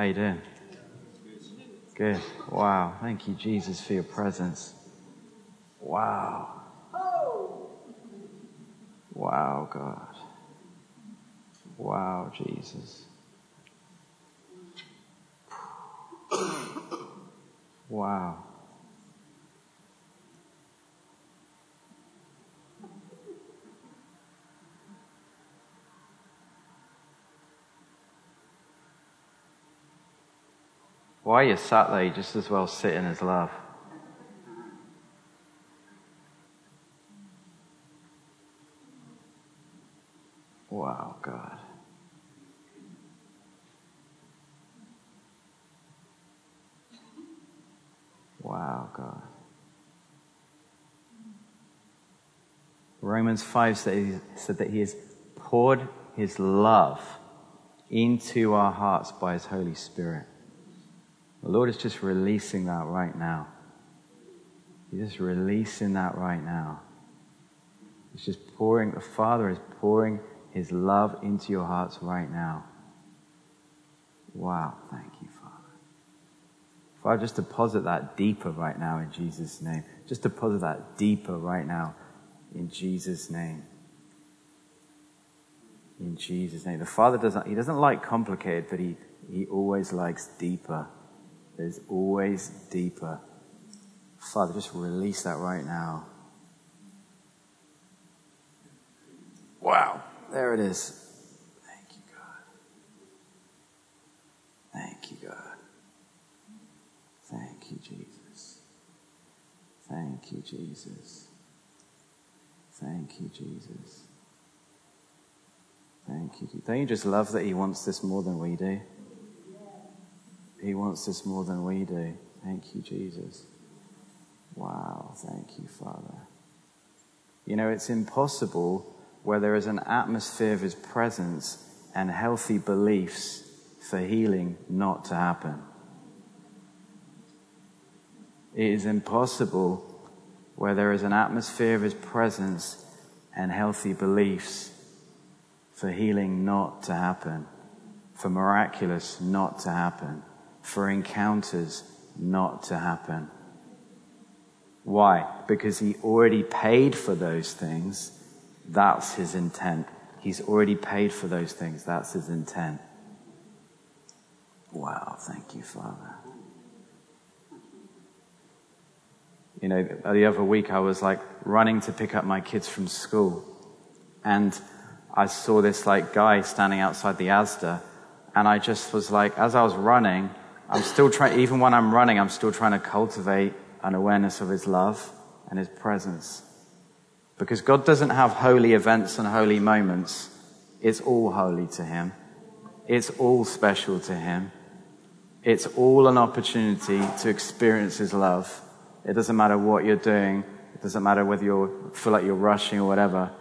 How you doing? Good. Wow. Thank you, Jesus, for your presence. Wow. Wow, God. Wow, Jesus. Wow. While you're sat there, you just as well sit in his love. Wow, God. Wow, God. Romans 5 said that he has poured his love into our hearts by his Holy Spirit. The Lord is just releasing that right now. He's just releasing that right now. It's just pouring, the Father is pouring his love into your hearts right now. Wow, thank you, Father. Father, just deposit that deeper right now in Jesus' name. Just deposit that deeper right now in Jesus' name. In Jesus' name. The Father doesn't like complicated, but he always likes deeper. There's always deeper. Father, just release that right now. Wow. There it is. Thank you, God. Thank you, God. Thank you, Jesus. Thank you, Jesus. Thank you, Jesus. Thank you, Jesus. Don't you just love that he wants this more than we do? He wants this more than we do. Thank you, Jesus. Wow, thank you, Father. You know, it's impossible where there is an atmosphere of his presence and healthy beliefs for healing not to happen. It is impossible where there is an atmosphere of his presence and healthy beliefs for healing not to happen, for miraculous not to happen, for encounters not to happen. Why? Because he already paid for those things. That's his intent. He's already paid for those things. That's his intent. Wow, thank you, Father. You know, the other week I was like running to pick up my kids from school, and I saw this like guy standing outside the ASDA, and I just was like, as I was running, even when I'm running, I'm still trying to cultivate an awareness of his love and his presence. Because God doesn't have holy events and holy moments. It's all holy to him. It's all special to him. It's all an opportunity to experience his love. It doesn't matter what you're doing. It doesn't matter whether you feel like you're rushing or whatever.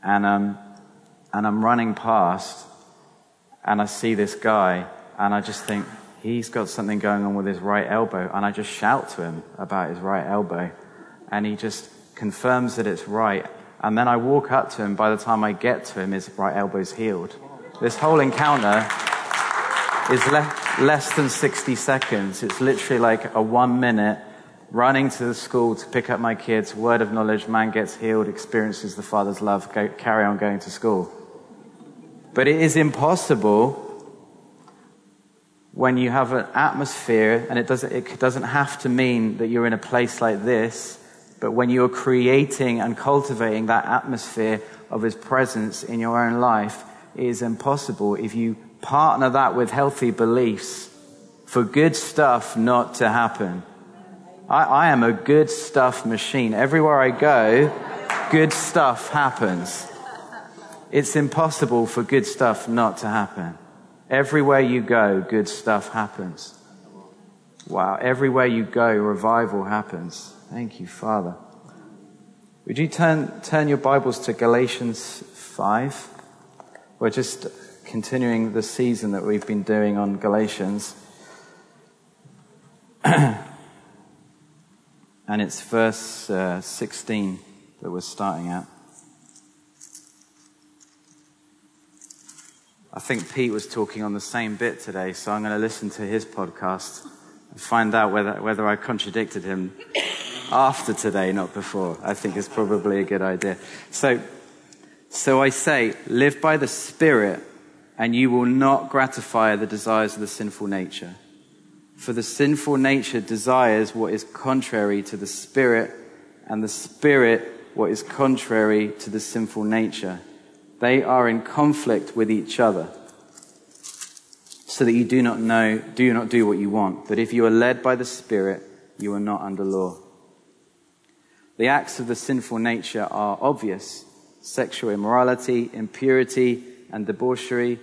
And I'm running past, and I see this guy, and I just think, he's got something going on with his right elbow, and I just shout to him about his right elbow, and he just confirms that it's right, and then I walk up to him. By the time I get to him, his right elbow's healed. This whole encounter is less than 60 seconds. It's literally like a 1 minute running to the school to pick up my kids, word of knowledge, man gets healed, experiences the Father's love, carry on going to school. But it is impossible when you have an atmosphere, and it doesn't have to mean that you're in a place like this, but when you're creating and cultivating that atmosphere of his presence in your own life, it is impossible if you partner that with healthy beliefs for good stuff not to happen. I am a good stuff machine. Everywhere I go, good stuff happens. It's impossible for good stuff not to happen. Everywhere you go, good stuff happens. Wow, everywhere you go, revival happens. Thank you, Father. Would you turn your Bibles to Galatians 5? We're just continuing the season that we've been doing on Galatians. And it's verse 16 that we're starting at. I think Pete was talking on the same bit today, so I'm going to listen to his podcast and find out whether I contradicted him after today, not before. I think it's probably a good idea. So I say, live by the Spirit, and you will not gratify the desires of the sinful nature. For the sinful nature desires what is contrary to the Spirit, and the Spirit what is contrary to the sinful nature. They are in conflict with each other, so that you do not do what you want. But if you are led by the Spirit, you are not under law. The acts of the sinful nature are obvious: sexual immorality, impurity and debauchery,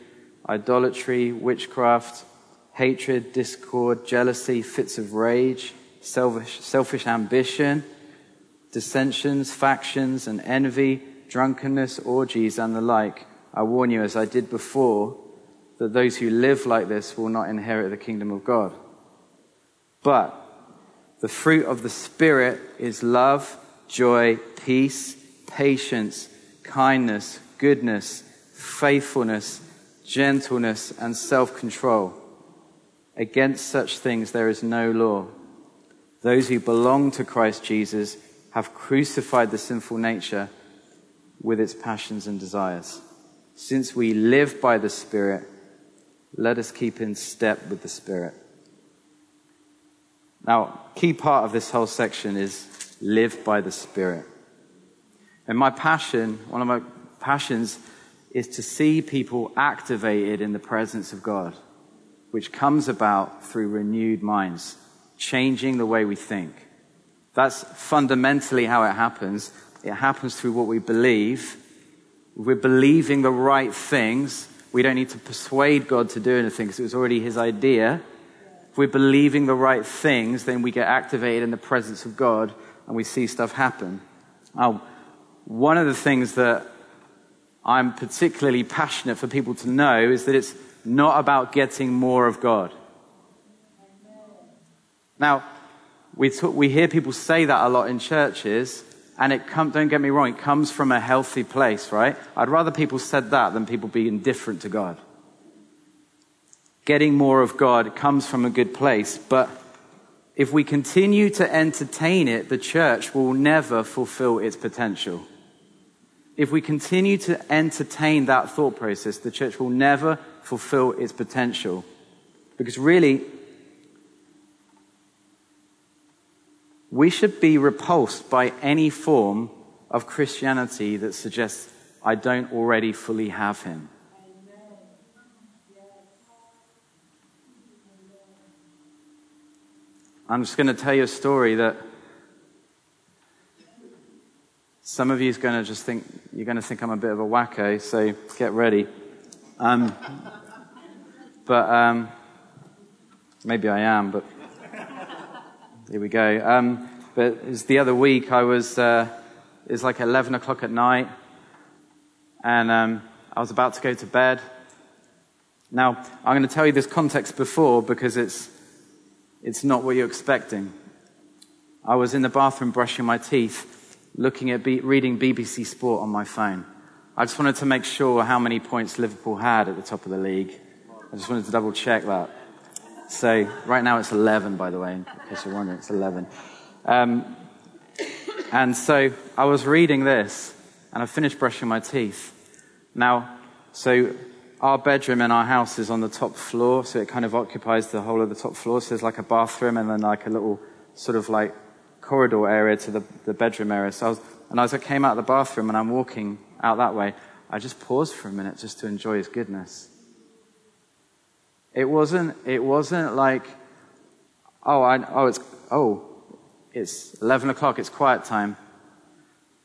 idolatry, witchcraft, hatred, discord, jealousy, fits of rage, selfish ambition, dissensions, factions and envy, drunkenness, orgies and the like. I warn you, as I did before, that those who live like this will not inherit the kingdom of God. But the fruit of the Spirit is love, joy, peace, patience, kindness, goodness, faithfulness, gentleness, and self-control. Against such things there is no law. Those who belong to Christ Jesus have crucified the sinful nature with its passions and desires. Since we live by the Spirit, let us keep in step with the Spirit. Now, key part of this whole section is live by the Spirit. And my passion, one of my passions, is to see people activated in the presence of God, which comes about through renewed minds, changing the way we think. That's fundamentally how it happens. It happens through what we believe. We're believing the right things. We don't need to persuade God to do anything because it was already his idea. If we're believing the right things, then we get activated in the presence of God and we see stuff happen. Now, one of the things that I'm particularly passionate for people to know is that it's not about getting more of God. Now, we hear people say that a lot in churches, and don't get me wrong, it comes from a healthy place, right? I'd rather people said that than people be indifferent to God. Getting more of God comes from a good place, but if we continue to entertain it, the church will never fulfill its potential. If we continue to entertain that thought process, the church will never fulfill its potential. Because really, we should be repulsed by any form of Christianity that suggests, I don't already fully have him. I'm just going to tell you a story that some of you is going to just think, you're going to think I'm a bit of a wacko, so get ready. But maybe I am, but here we go. But it was the other week, it was like 11 o'clock at night, and I was about to go to bed. Now, I'm going to tell you this context before because it's not what you're expecting. I was in the bathroom brushing my teeth, looking at reading BBC Sport on my phone. I just wanted to make sure how many points Liverpool had at the top of the league. I just wanted to double check that. So right now it's 11, by the way, in case you're wondering, it's 11. And so I was reading this, and I finished brushing my teeth. Now, so our bedroom in our house is on the top floor, so it kind of occupies the whole of the top floor. So there's like a bathroom and then like a little sort of like corridor area to the bedroom area. So as I came out of the bathroom and I'm walking out that way, I just paused for a minute just to enjoy his goodness. It wasn't like, it's 11 o'clock, it's quiet time.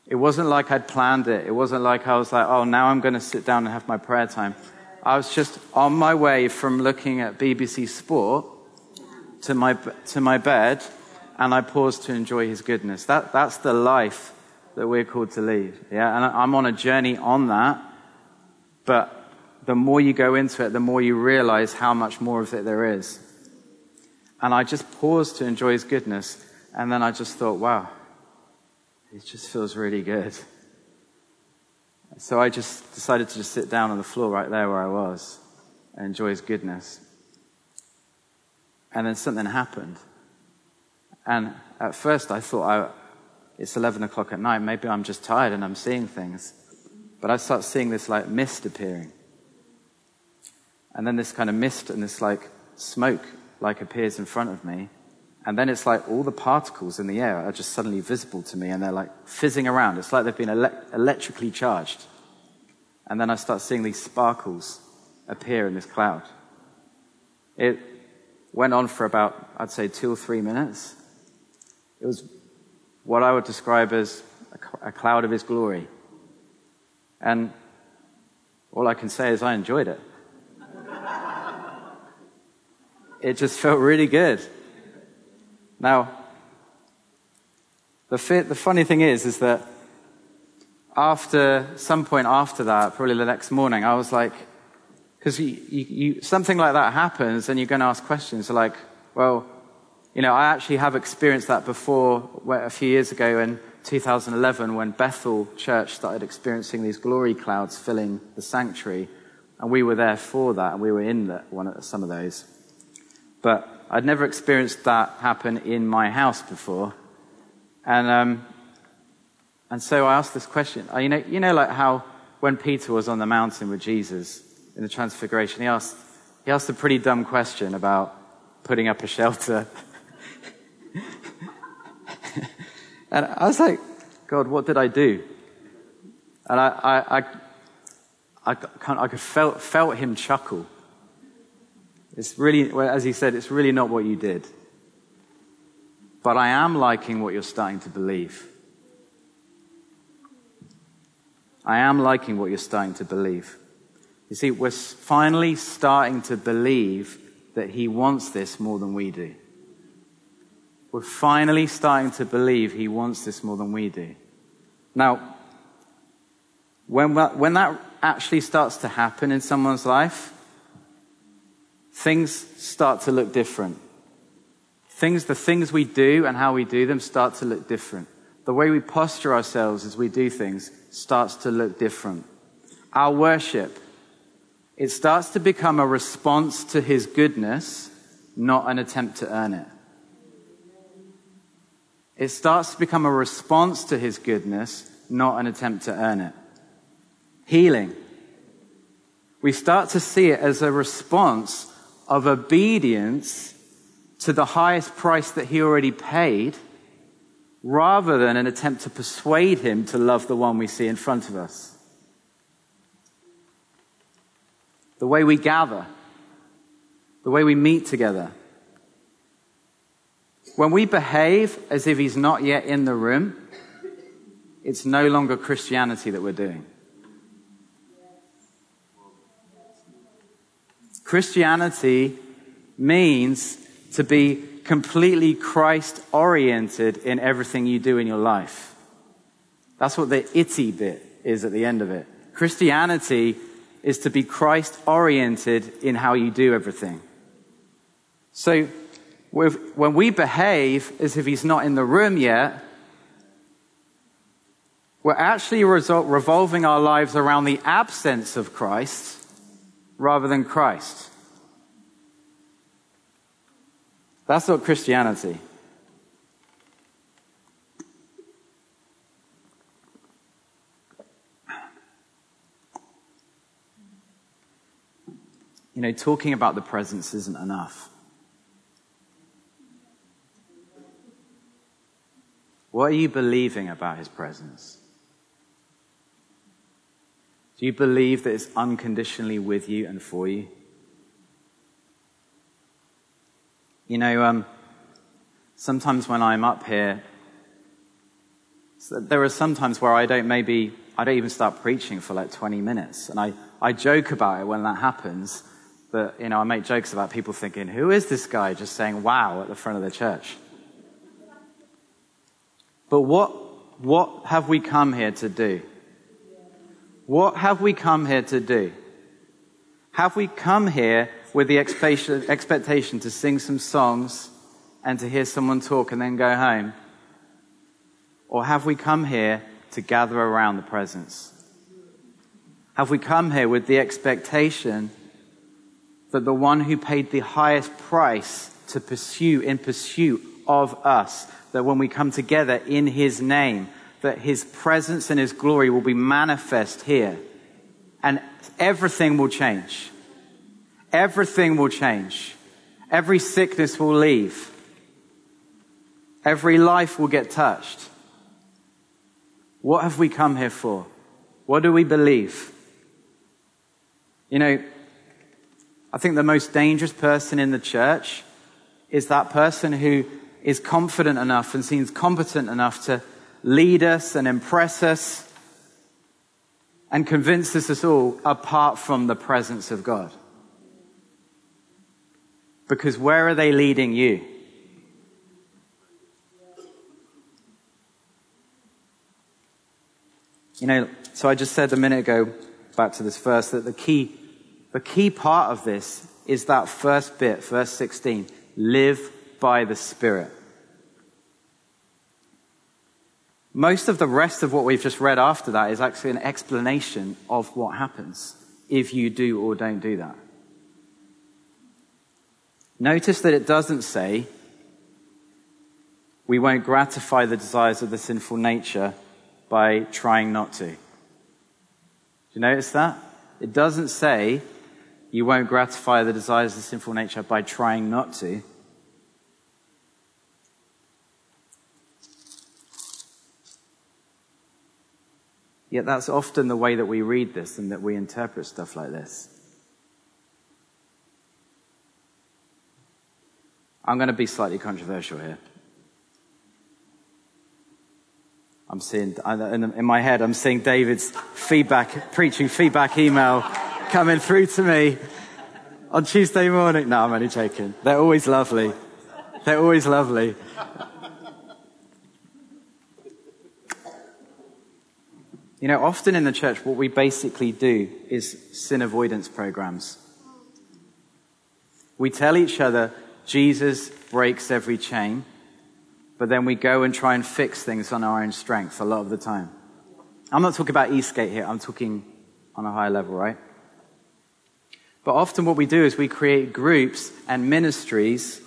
It wasn't like I'd planned it. It wasn't like I was like, now I'm going to sit down and have my prayer time. I was just on my way from looking at BBC Sport to my bed, and I paused to enjoy his goodness. That's the life that we're called to lead. Yeah, and I'm on a journey on that. But the more you go into it, the more you realize how much more of it there is. And I just paused to enjoy his goodness, and then I just thought, wow, it just feels really good. So I just decided to just sit down on the floor right there where I was. and enjoy his goodness. And then something happened. And at first I thought, it's 11 o'clock at night, maybe I'm just tired and I'm seeing things. But I start seeing this like mist appearing. And then this kind of mist and this like smoke like appears in front of me. And then it's like all the particles in the air are just suddenly visible to me and they're like fizzing around. It's like they've been electrically charged. And then I start seeing these sparkles appear in this cloud. It went on for about, I'd say, 2 or 3 minutes. It was what I would describe as a cloud of his glory. And all I can say is I enjoyed it. It just felt really good. Now, the funny thing is that after some point after that, probably the next morning, I was like, because something like that happens and you're going to ask questions. You're like, well, you know, I actually have experienced that before a few years ago in 2011 when Bethel Church started experiencing these glory clouds filling the sanctuary. And we were there for that and we were in some of those. But I'd never experienced that happen in my house before. And so I asked this question. You know like how when Peter was on the mountain with Jesus in the Transfiguration, he asked a pretty dumb question about putting up a shelter. And I was like, God, what did I do? And I felt him chuckle. It's really, as he said, it's really not what you did. But I am liking what you're starting to believe. I am liking what you're starting to believe. You see, we're finally starting to believe that he wants this more than we do. We're finally starting to believe he wants this more than we do. Now, when that actually starts to happen in someone's life, things start to look different. The things we do and how we do them start to look different. The way we posture ourselves as we do things starts to look different. Our worship, it starts to become a response to his goodness, not an attempt to earn it. It starts to become a response to his goodness, not an attempt to earn it. Healing. We start to see it as a response of obedience to the highest price that he already paid, rather than an attempt to persuade him to love the one we see in front of us. The way we gather, the way we meet together. When we behave as if he's not yet in the room, it's no longer Christianity that we're doing. Christianity means to be completely Christ-oriented in everything you do in your life. That's what the itty bit is at the end of it. Christianity is to be Christ-oriented in how you do everything. So when we behave as if he's not in the room yet, we're actually revolving our lives around the absence of Christ rather than Christ. That's not Christianity. You know, talking about the presence isn't enough. What are you believing about his presence? Do you believe that it's unconditionally with you and for you? You know, sometimes when I'm up here, there are some times where I don't even start preaching for like 20 minutes. And I joke about it when that happens. But, you know, I make jokes about people thinking, who is this guy just saying wow at the front of the church? But what have we come here to do? What have we come here to do? Have we come here with the expectation to sing some songs and to hear someone talk and then go home? Or have we come here to gather around the presence? Have we come here with the expectation that the one who paid the highest price to pursue in pursuit of us, that when we come together in his name, that his presence and his glory will be manifest here. And everything will change. Everything will change. Every sickness will leave. Every life will get touched. What have we come here for? What do we believe? You know, I think the most dangerous person in the church is that person who is confident enough and seems competent enough to lead us and impress us and convince us all apart from the presence of God. Because where are they leading you? You know, so I just said a minute ago, back to this verse, that the key part of this is that first bit, verse 16, live by the Spirit. Most of the rest of what we've just read after that is actually an explanation of what happens if you do or don't do that. Notice that it doesn't say we won't gratify the desires of the sinful nature by trying not to. Do you notice that? It doesn't say you won't gratify the desires of the sinful nature by trying not to. Yet that's often the way that we read this and that we interpret stuff like this. I'm going to be slightly controversial here. I'm seeing, in my head, I'm seeing David's feedback, preaching feedback email coming through to me on Tuesday morning. No, I'm only joking. They're always lovely. They're always lovely. You know, often in the church, what we basically do is sin avoidance programs. We tell each other, Jesus breaks every chain, but then we go and try and fix things on our own strength a lot of the time. I'm not talking about Eastgate here. I'm talking on a higher level, right? But often what we do is we create groups and ministries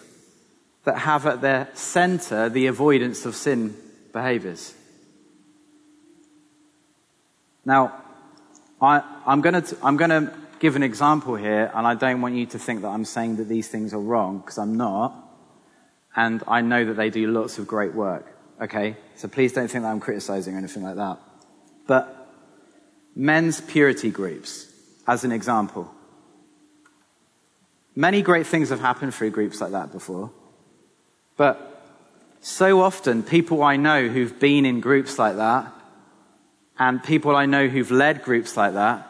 that have at their center the avoidance of sin behaviors. Now, I'm going to give an example here, and I don't want you to think that I'm saying that these things are wrong, because I'm not, and I know that they do lots of great work, okay? So please don't think that I'm criticizing or anything like that. But men's purity groups, as an example. Many great things have happened through groups like that before, but so often people I know who've been in groups like that and people I know who've led groups like that,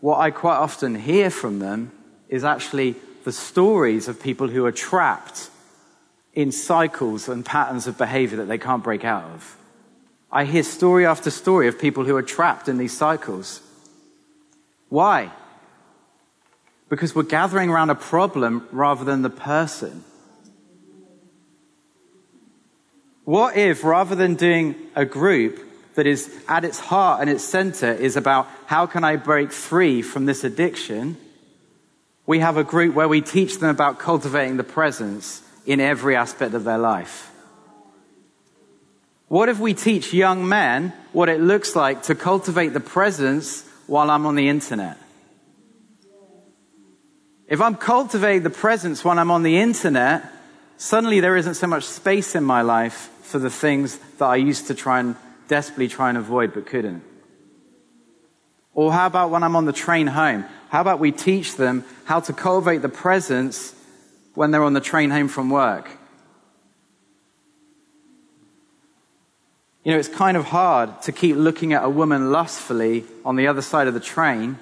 what I quite often hear from them is actually the stories of people who are trapped in cycles and patterns of behavior that they can't break out of. I hear story after story of people who are trapped in these cycles. Why? Because we're gathering around a problem rather than the person. What if, rather than doing a group that is at its heart and its center is about how can I break free from this addiction, we have a group where we teach them about cultivating the presence in every aspect of their life? What if we teach young men what it looks like to cultivate the presence while I'm on the internet? If I'm cultivating the presence when I'm on the internet, suddenly there isn't so much space in my life for the things that I used to desperately try and avoid but couldn't. Or how about when I'm on the train home? How about we teach them how to cultivate the presence when they're on the train home from work? You know, it's kind of hard to keep looking at a woman lustfully on the other side of the train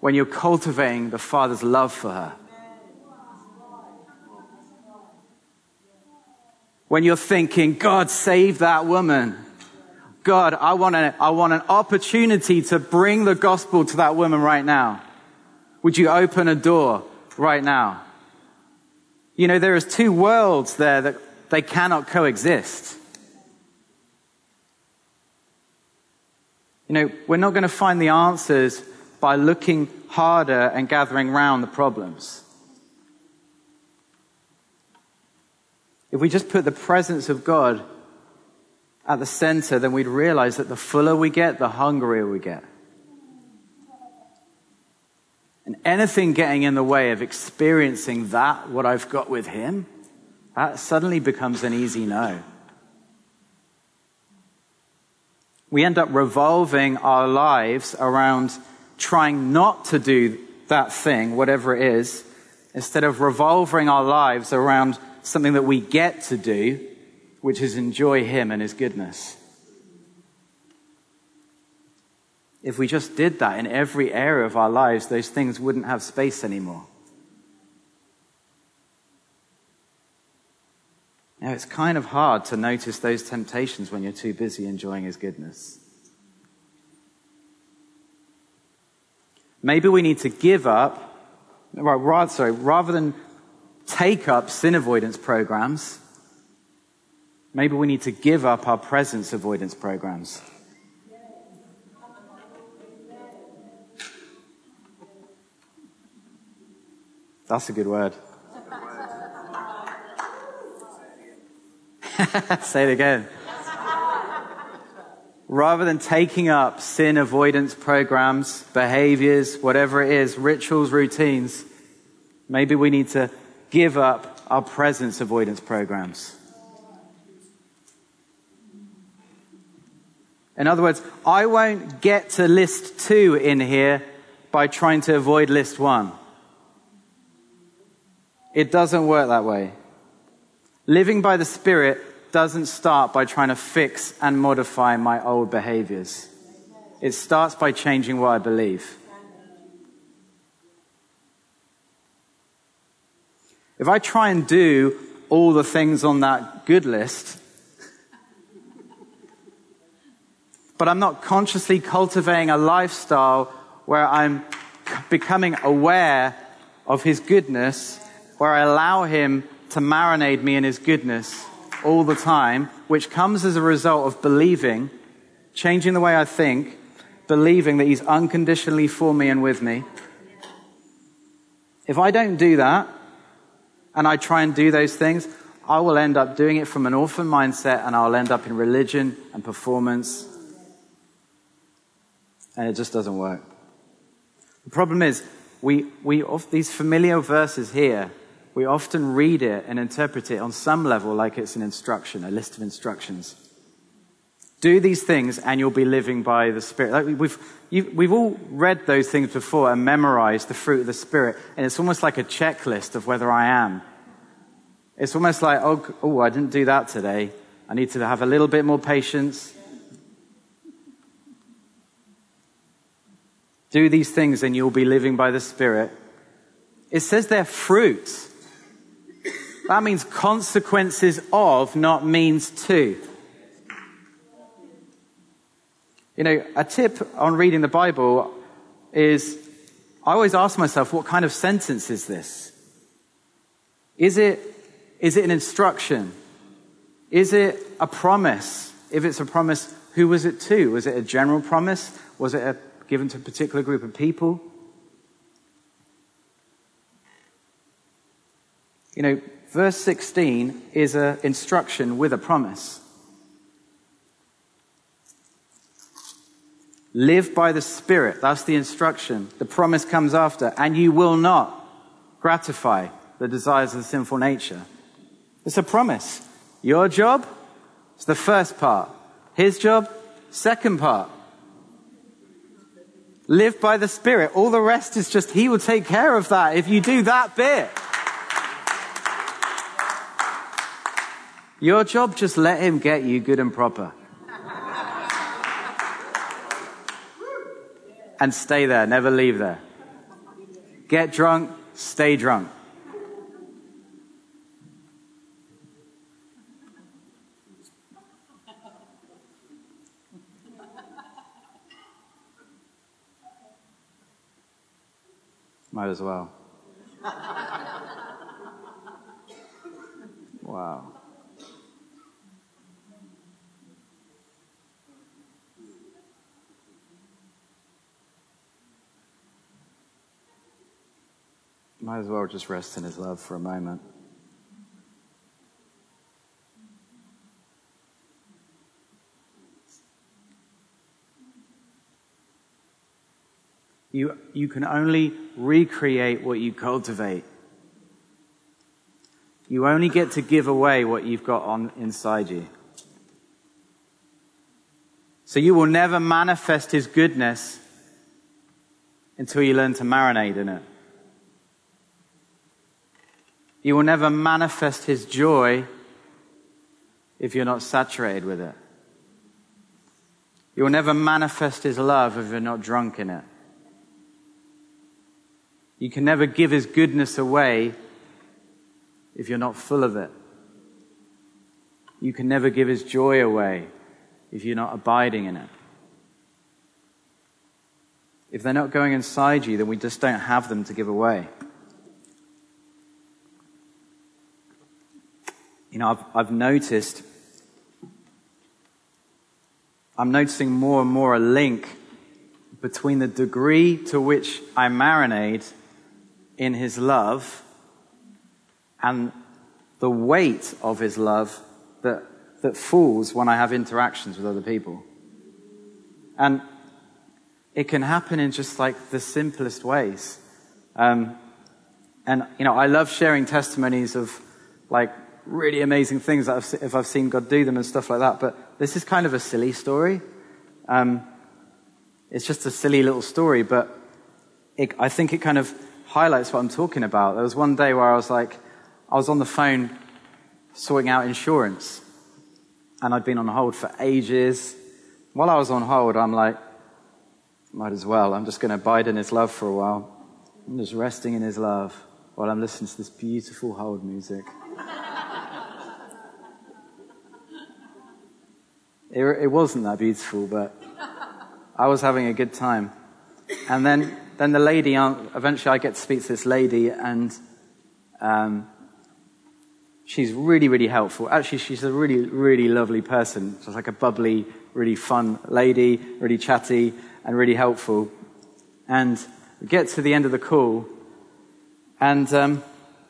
when you're cultivating the Father's love for her. When you're thinking, God, save that woman. God, I want an opportunity to bring the gospel to that woman right now. Would you open a door right now? You know, there is two worlds there that they cannot coexist. You know, we're not going to find the answers by looking harder and gathering round the problems. If we just put the presence of God at the center, then we'd realize that the fuller we get, the hungrier we get. And anything getting in the way of experiencing that, what I've got with him, that suddenly becomes an easy no. We end up revolving our lives around trying not to do that thing, whatever it is, instead of revolving our lives around something that we get to do, which is enjoy him and his goodness. If we just did that in every area of our lives, those things wouldn't have space anymore. Now, it's kind of hard to notice those temptations when you're too busy enjoying his goodness. Maybe we need to give up, rather than take up sin avoidance programs, maybe we need to give up our presence avoidance programs. That's a good word. Say it again. Rather than taking up sin avoidance programs, behaviors, whatever it is, rituals, routines, maybe we need to give up our presence avoidance programs. In other words, I won't get to list 2 in here by trying to avoid list 1. It doesn't work that way. Living by the Spirit doesn't start by trying to fix and modify my old behaviors. It starts by changing what I believe. If I try and do all the things on that good list, but I'm not consciously cultivating a lifestyle where I'm becoming aware of his goodness, where I allow him to marinate me in his goodness all the time, which comes as a result of believing, changing the way I think, believing that he's unconditionally for me and with me. If I don't do that, and I try and do those things, I will end up doing it from an orphan mindset, and I'll end up in religion and performance, and it just doesn't work. The problem is, we these familiar verses here, we often read it and interpret it on some level like it's an instruction, a list of instructions. Do these things and you'll be living by the Spirit. Like we've all read those things before and memorized the fruit of the Spirit. And it's almost like a checklist of whether I am. It's almost like, oh, I didn't do that today. I need to have a little bit more patience. Do these things and you'll be living by the Spirit. It says they're fruits. That means consequences of, not means to. You know, a tip on reading the Bible is, I always ask myself, what kind of sentence is this? Is it an instruction? Is it a promise? If it's a promise, who was it to? Was it a general promise? Was it given to a particular group of people? You know, verse 16 is an instruction with a promise. Live by the Spirit. That's the instruction. The promise comes after. And you will not gratify the desires of the sinful nature. It's a promise. Your job is the first part. His job, second part. Live by the Spirit. All the rest is just, he will take care of that if you do that bit. Your job, just let him get you good and proper. And stay there, never leave there. Get drunk, stay drunk. Might as well. Wow. might as well just rest in his love for a moment. You can only recreate what you cultivate. You only get to give away what you've got on inside you. So you will never manifest his goodness until you learn to marinate in it. You will never manifest his joy if you're not saturated with it. You will never manifest his love if you're not drunk in it. You can never give his goodness away if you're not full of it. You can never give his joy away if you're not abiding in it. If they're not going inside you, then we just don't have them to give away. You know, I've noticed, I'm noticing more and more a link between the degree to which I marinate in his love and the weight of his love that falls when I have interactions with other people. And it can happen in just like the simplest ways. And, you know, I love sharing testimonies of like really amazing things that if I've seen God do them and stuff like that. But this is kind of a silly story. It's just a silly little story, but I think it kind of highlights what I'm talking about. There was one day where I was on the phone sorting out insurance, and I'd been on hold for ages. While I was on hold, I'm like, might as well. I'm just going to abide in his love for a while. I'm just resting in his love while I'm listening to this beautiful hold music. It wasn't that beautiful, but I was having a good time. And then the lady, eventually I get to speak to this lady, and she's really, really helpful. Actually, she's a really, really lovely person. She's like a bubbly, really fun lady, really chatty, and really helpful. And we get to the end of the call, and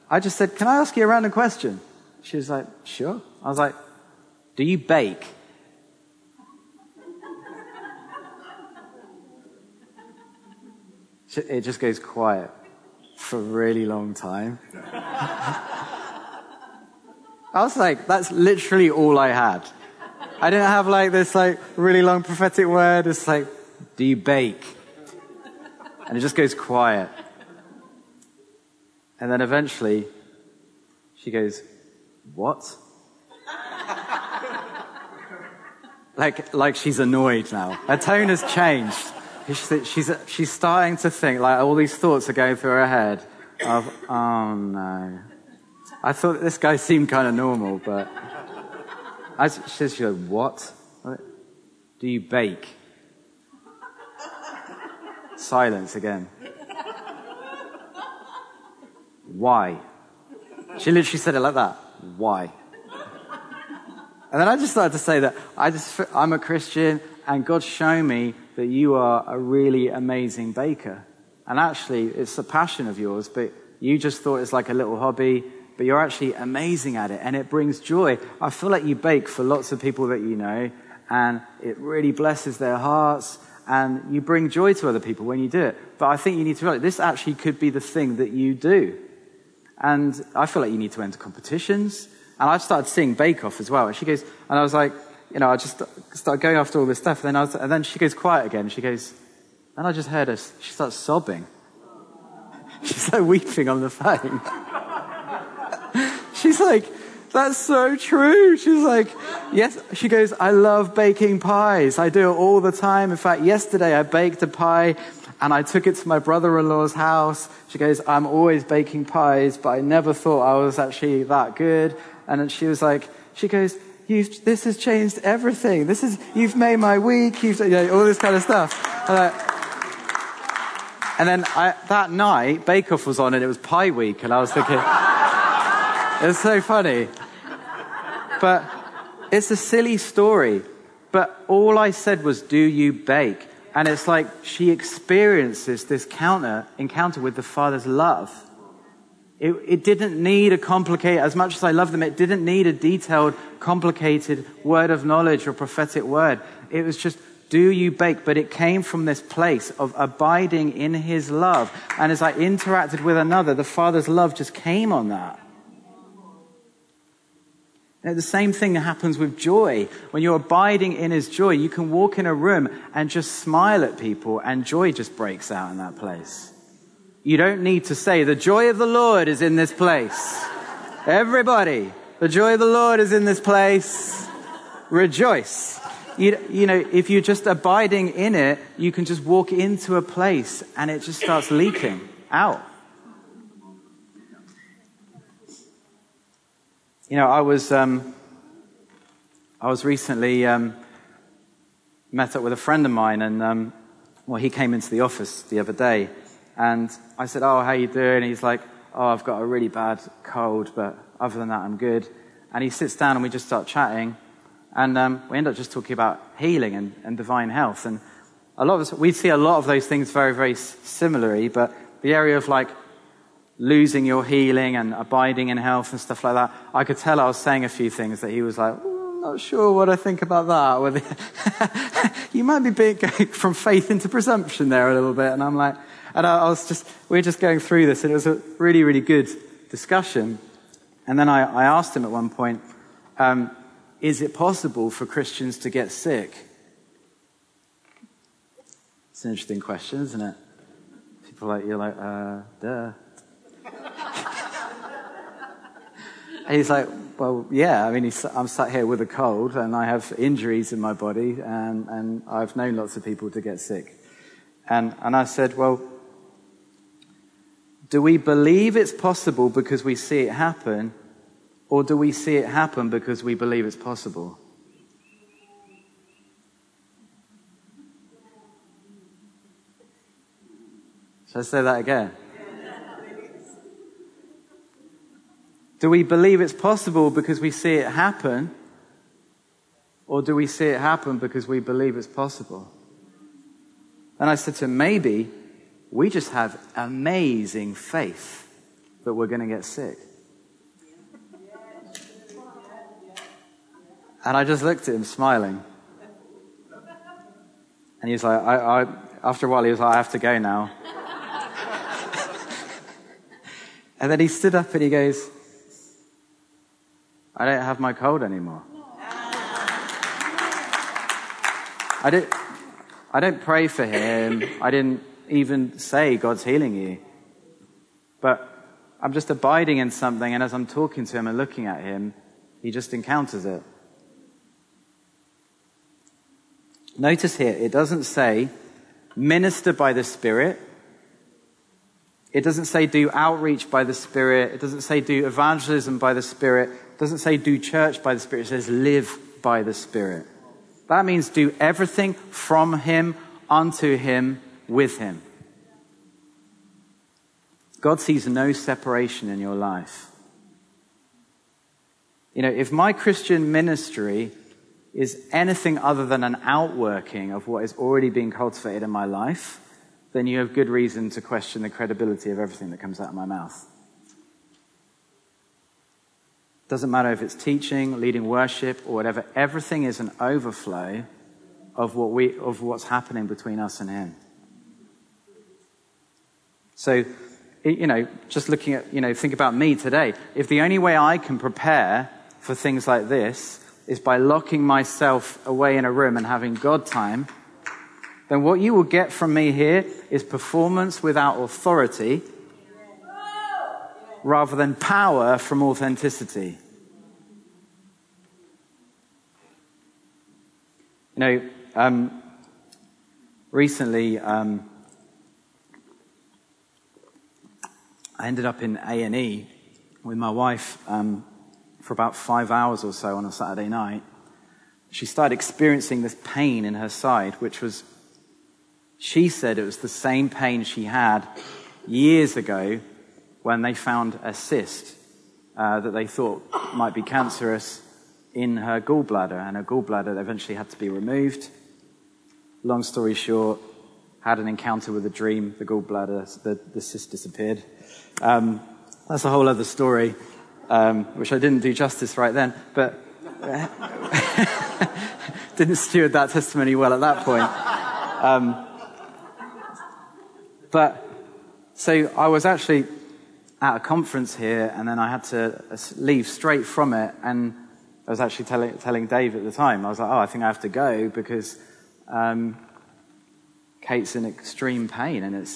I just said, "Can I ask you a random question?" She was like, "Sure." I was like, "Do you bake?" It just goes quiet for a really long time. I was like, that's literally all I had. I didn't have like this like really long prophetic word. It's like, do you bake? And it just goes quiet. And then eventually she goes, what? Like she's annoyed now. Her tone has changed. She's starting to think, like, all these thoughts are going through her head of, oh, no. I thought this guy seemed kind of normal, but... She's like, what? Do you bake? Silence again. Why? She literally said it like that. Why? And then I just started to say that I'm a Christian, and God's shown me that you are a really amazing baker. And actually, it's a passion of yours, but you just thought it's like a little hobby, but you're actually amazing at it, and it brings joy. I feel like you bake for lots of people that you know, and it really blesses their hearts, and you bring joy to other people when you do it. But I think you need to realize this actually could be the thing that you do. And I feel like you need to enter competitions. And I've started seeing Bake Off as well. And she goes, and I was like, you know, I just started going after all this stuff. And then she goes quiet again. She goes, and I just heard her, she starts sobbing. She's like weeping on the phone. She's like, that's so true. She's like, yes. She goes, I love baking pies. I do it all the time. In fact, yesterday I baked a pie and I took it to my brother-in-law's house. She goes, I'm always baking pies, but I never thought I was actually that good. And then she was like, she goes, this has changed everything. You've made my week. You know, all this kind of stuff. And then that night, Bake Off was on and it was Pie Week. And I was thinking, it's so funny. But it's a silly story. But all I said was, do you bake? And it's like she experiences this encounter with the Father's love. It didn't need a complicated, as much as I love them, it didn't need a detailed, complicated word of knowledge or prophetic word. It was just, do you bake? But it came from this place of abiding in his love. And as I interacted with another, the Father's love just came on that. Now, the same thing happens with joy. When you're abiding in his joy, you can walk in a room and just smile at people and joy just breaks out in that place. You don't need to say, the joy of the Lord is in this place. Everybody, the joy of the Lord is in this place. Rejoice. You know, if you're just abiding in it, you can just walk into a place and it just starts leaking out. You know, I was recently met up with a friend of mine, and he came into the office the other day, and I said, "Oh, how you doing?" And he's like, "Oh, I've got a really bad cold, but other than that, I'm good." And he sits down, and we just start chatting, and we end up just talking about healing and divine health, and a lot of us, we see a lot of those things very, very similarly, but the area of like losing your healing and abiding in health and stuff like that, I could tell I was saying a few things that he was like, "Oh, I'm not sure what I think about that." You might be going from faith into presumption there a little bit. And I'm like, and I was just, we were just going through this, and it was a really, really good discussion. And then I asked him at one point, is it possible for Christians to get sick? It's an interesting question, isn't it? People like, you're like, duh. And he's like, "Well, yeah, I mean, I'm sat here with a cold and I have injuries in my body and I've known lots of people to get sick." And I said, "Well, do we believe it's possible because we see it happen, or do we see it happen because we believe it's possible?" Shall I say that again? Do we believe it's possible because we see it happen, or do we see it happen because we believe it's possible? And I said to him, maybe we just have amazing faith that we're going to get sick. And I just looked at him smiling. And he's like, after a while he was like, "I have to go now." And then he stood up and he goes, "I don't have my cold anymore. I don't pray for him. I didn't even say God's healing you. But I'm just abiding in something, and as I'm talking to him and looking at him, he just encounters it." Notice here, it doesn't say minister by the Spirit. It doesn't say do outreach by the Spirit. It doesn't say do evangelism by the Spirit. It doesn't say do church by the Spirit. It says live by the Spirit. That means do everything from him, unto him, with him. God sees no separation in your life. You know, if my Christian ministry is anything other than an outworking of what is already being cultivated in my life, then you have good reason to question the credibility of everything that comes out of my mouth. Doesn't matter if it's teaching, leading worship, or whatever. Everything is an overflow of what's happening between us and him. So, you know, just looking at, you know, think about me today. If the only way I can prepare for things like this is by locking myself away in a room and having God time, then what you will get from me here is performance without authority, rather than power from authenticity. You know, recently I ended up in A&E with my wife for about 5 hours or so on a Saturday night. She started experiencing this pain in her side, which was, she said it was the same pain she had years ago when they found a cyst that they thought might be cancerous in her gallbladder. And her gallbladder eventually had to be removed. Long story short, had an encounter with a dream. The gallbladder, the cyst disappeared. That's a whole other story, which I didn't do justice right then, but didn't steward that testimony well at that point. So I was actually at a conference here, and then I had to leave straight from it, and I was actually telling Dave at the time, I was like, oh, I think I have to go because Kate's in extreme pain, and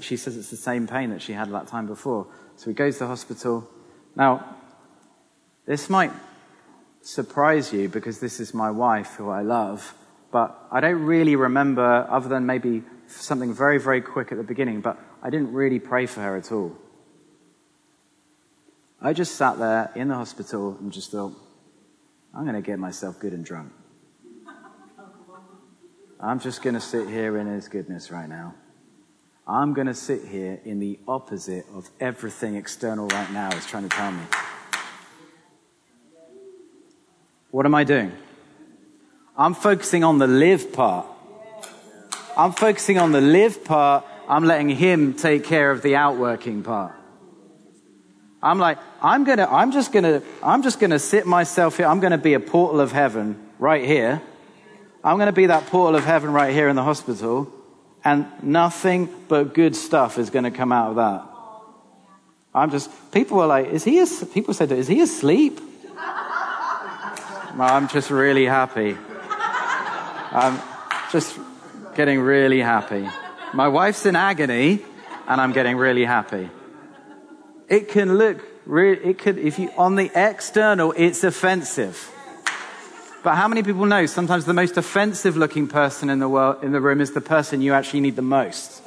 she says it's the same pain that she had that time before. So we go to the hospital. Now, this might surprise you because this is my wife who I love, but I don't really remember, other than maybe something very, very quick at the beginning, but I didn't really pray for her at all. I just sat there in the hospital and just thought, I'm going to get myself good and drunk. I'm just going to sit here in his goodness right now. I'm going to sit here in the opposite of everything external right now is trying to tell me. What am I doing? I'm focusing on the live part. I'm focusing on the live part. I'm letting him take care of the outworking part. I'm like, I'm just gonna sit myself here. I'm gonna be a portal of heaven right here. I'm gonna be that portal of heaven right here in the hospital, and nothing but good stuff is gonna come out of that. People are like, people said, is he asleep? I'm just really happy. I'm just getting really happy. My wife's in agony, and I'm getting really happy. It can look, on the external, it's offensive. But how many people know sometimes the most offensive looking person in the world, in the room, is the person you actually need the most?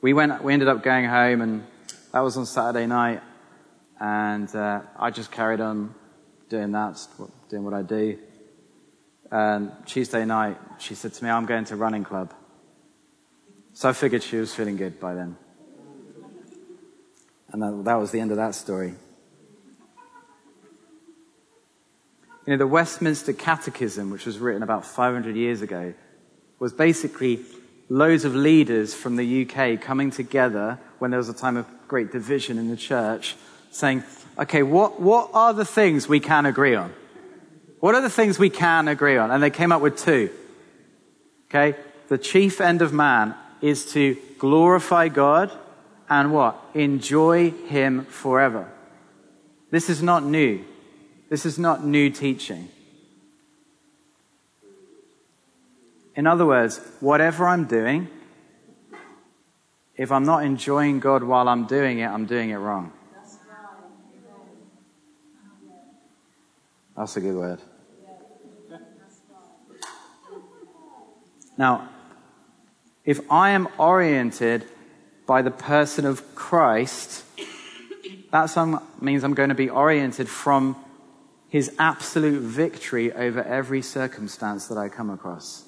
We ended up going home, and that was on Saturday night, and I just carried on doing what I do. And Tuesday night, she said to me, I'm going to running club. So I figured she was feeling good by then. And that was the end of that story. You know, the Westminster Catechism, which was written about 500 years ago, was basically loads of leaders from the UK coming together when there was a time of great division in the church, saying, okay, what are the things we can agree on? What are the things we can agree on? And they came up with two. Okay? The chief end of man is to glorify God and what? Enjoy him forever. This is not new. This is not new teaching. In other words, whatever I'm doing, if I'm not enjoying God while I'm doing it wrong. That's a good word. Now, if I am oriented by the person of Christ, that means I'm going to be oriented from his absolute victory over every circumstance that I come across.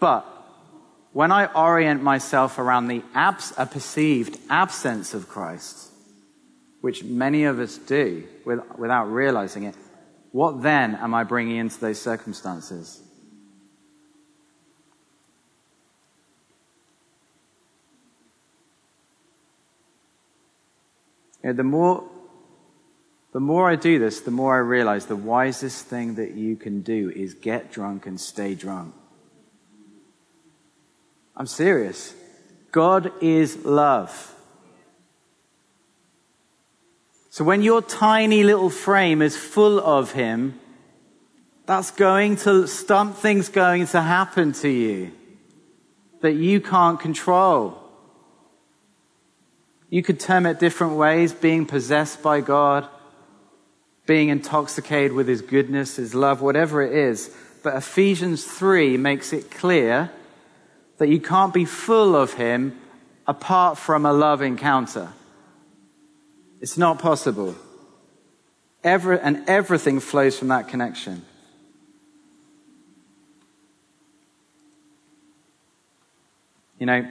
But when I orient myself around a perceived absence of Christ, which many of us do without realizing it, what then am I bringing into those circumstances? You know, the more I do this, the more I realize the wisest thing that you can do is get drunk and stay drunk. I'm serious. God is love. So when your tiny little frame is full of him, something's going to happen to you that you can't control. You could term it different ways: being possessed by God, being intoxicated with his goodness, his love, whatever it is. But Ephesians 3 makes it clear that you can't be full of him apart from a love encounter. It's not possible. Everything flows from that connection. You know,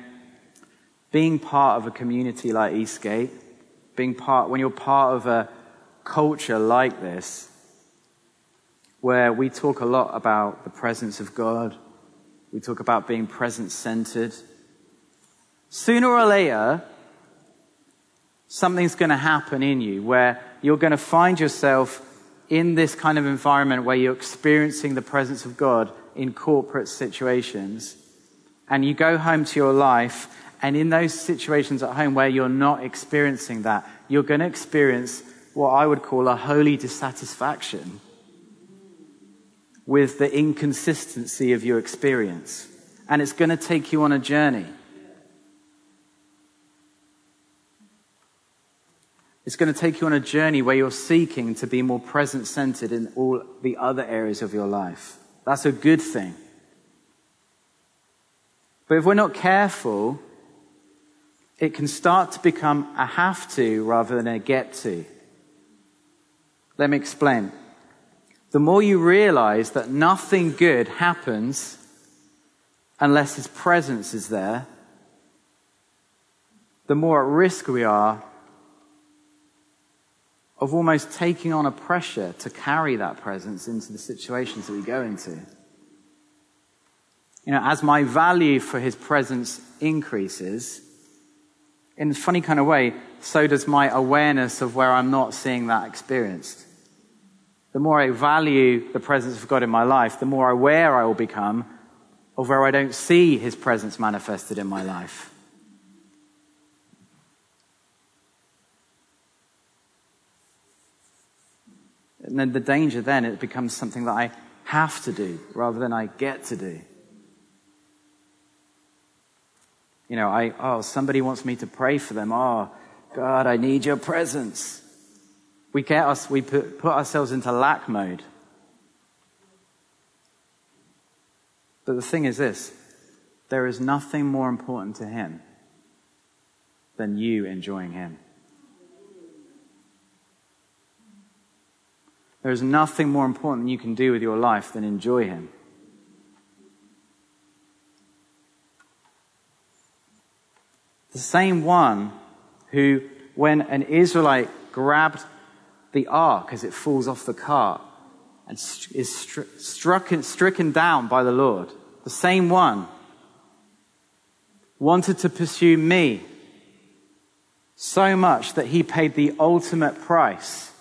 being part of a community like Eastgate, when you're part of a culture like this, where we talk a lot about the presence of God, we talk about being presence-centered, sooner or later, something's going to happen in you where you're going to find yourself in this kind of environment where you're experiencing the presence of God in corporate situations, and you go home to your life, and in those situations at home where you're not experiencing that, you're going to experience what I would call a holy dissatisfaction with the inconsistency of your experience. And it's going to take you on a journey. It's going to take you on a journey where you're seeking to be more present-centered in all the other areas of your life. That's a good thing. But if we're not careful, it can start to become a have to rather than a get to. Let me explain. The more you realize that nothing good happens unless his presence is there, the more at risk we are of almost taking on a pressure to carry that presence into the situations that we go into. You know, as my value for his presence increases, in a funny kind of way, so does my awareness of where I'm not seeing that experienced. The more I value the presence of God in my life, the more aware I will become of where I don't see his presence manifested in my life. And then the danger then, it becomes something that I have to do rather than I get to do. You know, somebody wants me to pray for them. Oh, God, I need your presence. We put ourselves into lack mode. But the thing is this, there is nothing more important to him than you enjoying him. There is nothing more important you can do with your life than enjoy him. The same one who, when an Israelite grabbed the ark as it falls off the cart and is stricken down by the Lord, the same one wanted to pursue me so much that he paid the ultimate price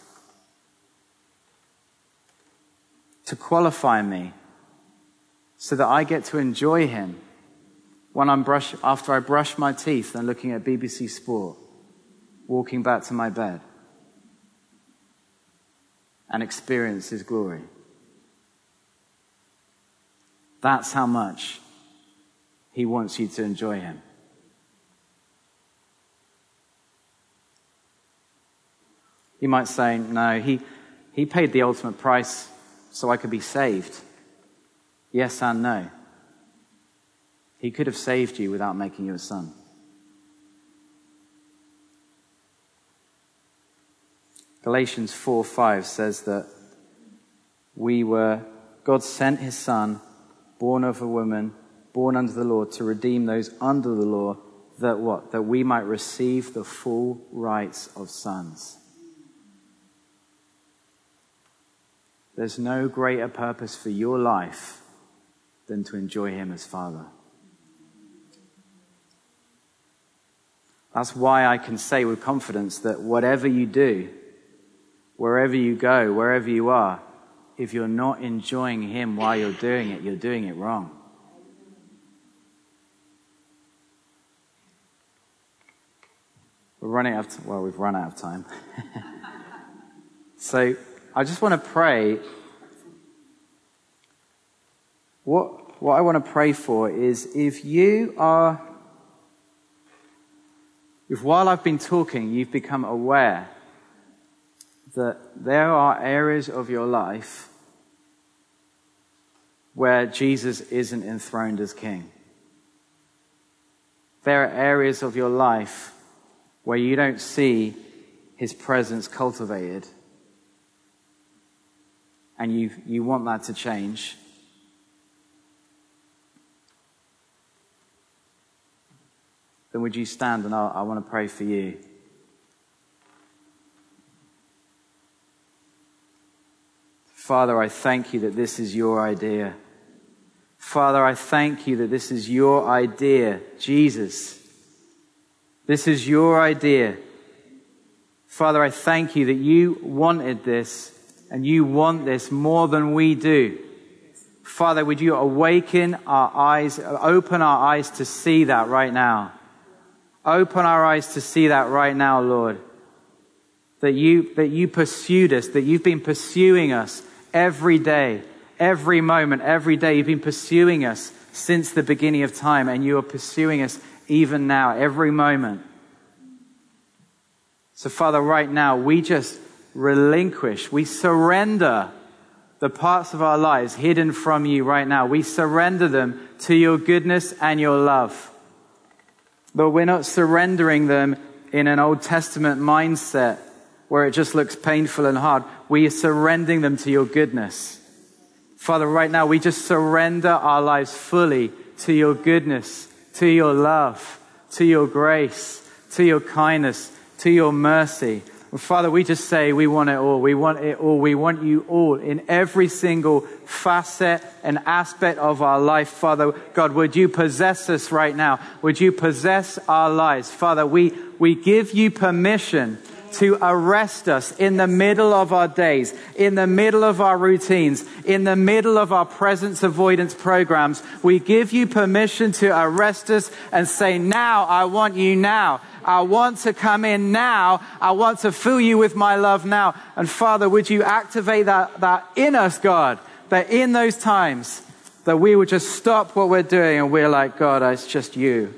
to qualify me so that I get to enjoy him when after I brush my teeth and looking at BBC Sport, walking back to my bed, and experience his glory. That's how much he wants you to enjoy him. You might say, no, he paid the ultimate price so I could be saved. Yes and no. He could have saved you without making you a son. Galatians 4:5 says that God sent his son, born of a woman, born under the law, to redeem those under the law, that what? That we might receive the full rights of sons. There's no greater purpose for your life than to enjoy him as Father. That's why I can say with confidence that whatever you do, wherever you go, wherever you are, if you're not enjoying him while you're doing it wrong. We've run out of time. So I just want to pray. What I want to pray for is if while I've been talking, you've become aware that there are areas of your life where Jesus isn't enthroned as king. There are areas of your life where you don't see his presence cultivated, and you want that to change. Then would you stand, and I want to pray for you. Father, I thank you that this is your idea. Father, I thank you that this is your idea, Jesus. This is your idea. Father, I thank you that you wanted this and you want this more than we do. Father, would you awaken our eyes, open our eyes to see that right now. Open our eyes to see that right now, Lord. That you pursued us, that you've been pursuing us every day, every moment, every day. You've been pursuing us since the beginning of time, and you are pursuing us even now, every moment. So, Father, right now, we just relinquish, we surrender the parts of our lives hidden from you right now. We surrender them to your goodness and your love. But we're not surrendering them in an Old Testament mindset where it just looks painful and hard. We are surrendering them to your goodness. Father, right now, we just surrender our lives fully to your goodness, to your love, to your grace, to your kindness, to your mercy. And Father, we just say we want it all. We want it all. We want you all in every single facet and aspect of our life. Father God, would you possess us right now? Would you possess our lives? Father, we give you permission to arrest us in the middle of our days, in the middle of our routines, in the middle of our presence avoidance programs. We give you permission to arrest us and say, now, I want you now. I want to come in now. I want to fill you with my love now. And Father, would you activate that in us, God, that in those times that we would just stop what we're doing and we're like, God, it's just you.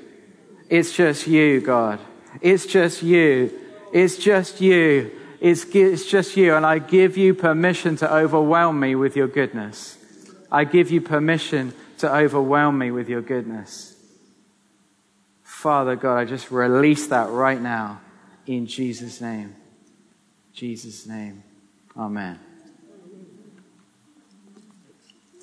It's just you, God. It's just you. It's just you. It's just you. And I give you permission to overwhelm me with your goodness. I give you permission to overwhelm me with your goodness. Father God, I just release that right now in Jesus' name. Jesus' name. Amen.